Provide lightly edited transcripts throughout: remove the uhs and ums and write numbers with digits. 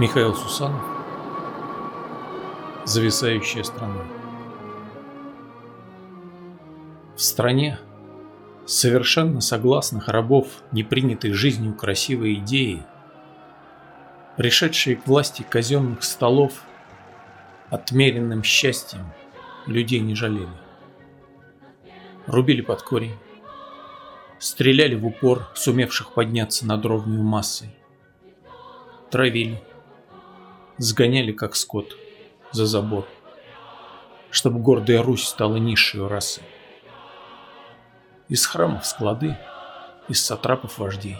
Михаил Сусанов. Зависающая страна. В стране совершенно согласных рабов, не принятых жизнью красивой идеи, пришедшие к власти казенных столов, отмеренным счастьем людей не жалели. Рубили под корень, стреляли в упор сумевших подняться над ровную массой, травили, сгоняли как скот за забор, чтобы гордая Русь стала низшей расой. Из храмов склады, из сатрапов вождей,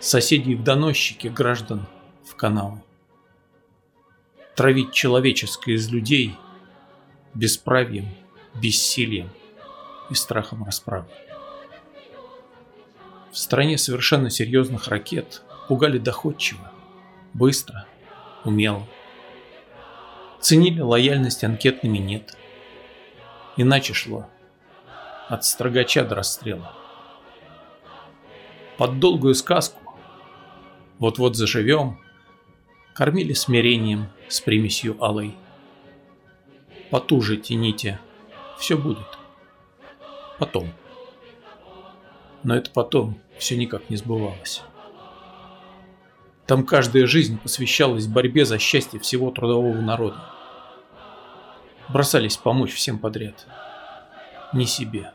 соседей в доносчики, граждан в канавы. Травить человеческое из людей бесправием, бессилием и страхом расправы. В стране совершенно серьезных ракет пугали доходчиво, быстро, умело. Ценили лояльность анкетными «нет». Иначе шло от строгача до расстрела. Под долгую сказку «вот-вот заживем» кормили смирением с примесью алой. Потуже тяните, все будет. Потом. Но это потом все никак не сбывалось. Там каждая жизнь посвящалась борьбе за счастье всего трудового народа. Бросались помочь всем подряд. Не себе.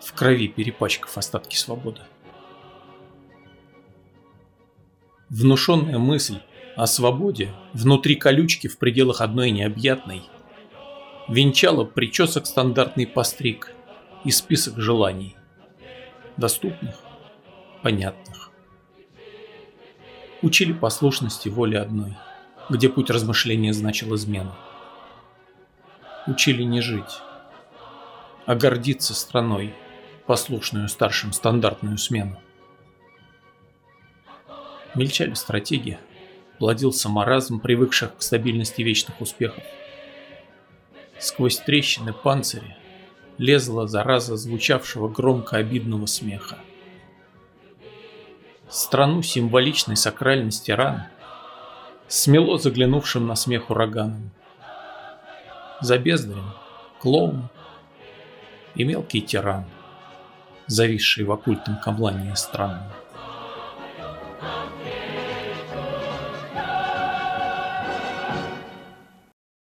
В крови перепачкав остатки свободы. Внушенная мысль о свободе внутри колючки в пределах одной необъятной венчала причесок стандартный постриг и список желаний. Доступных, понятных. Учили послушности воле одной, где путь размышления значил измену. Учили не жить, а гордиться страной, послушную старшим стандартную смену. Мельчали стратегии, плодился маразм привыкших к стабильности вечных успехов. Сквозь трещины панциря лезла зараза звучавшего громко обидного смеха. Страну символичной сакральности ран смело заглянувшим на смех ураганом. За бездарем клоун и мелкий тиран, зависший в оккультном камлании страны.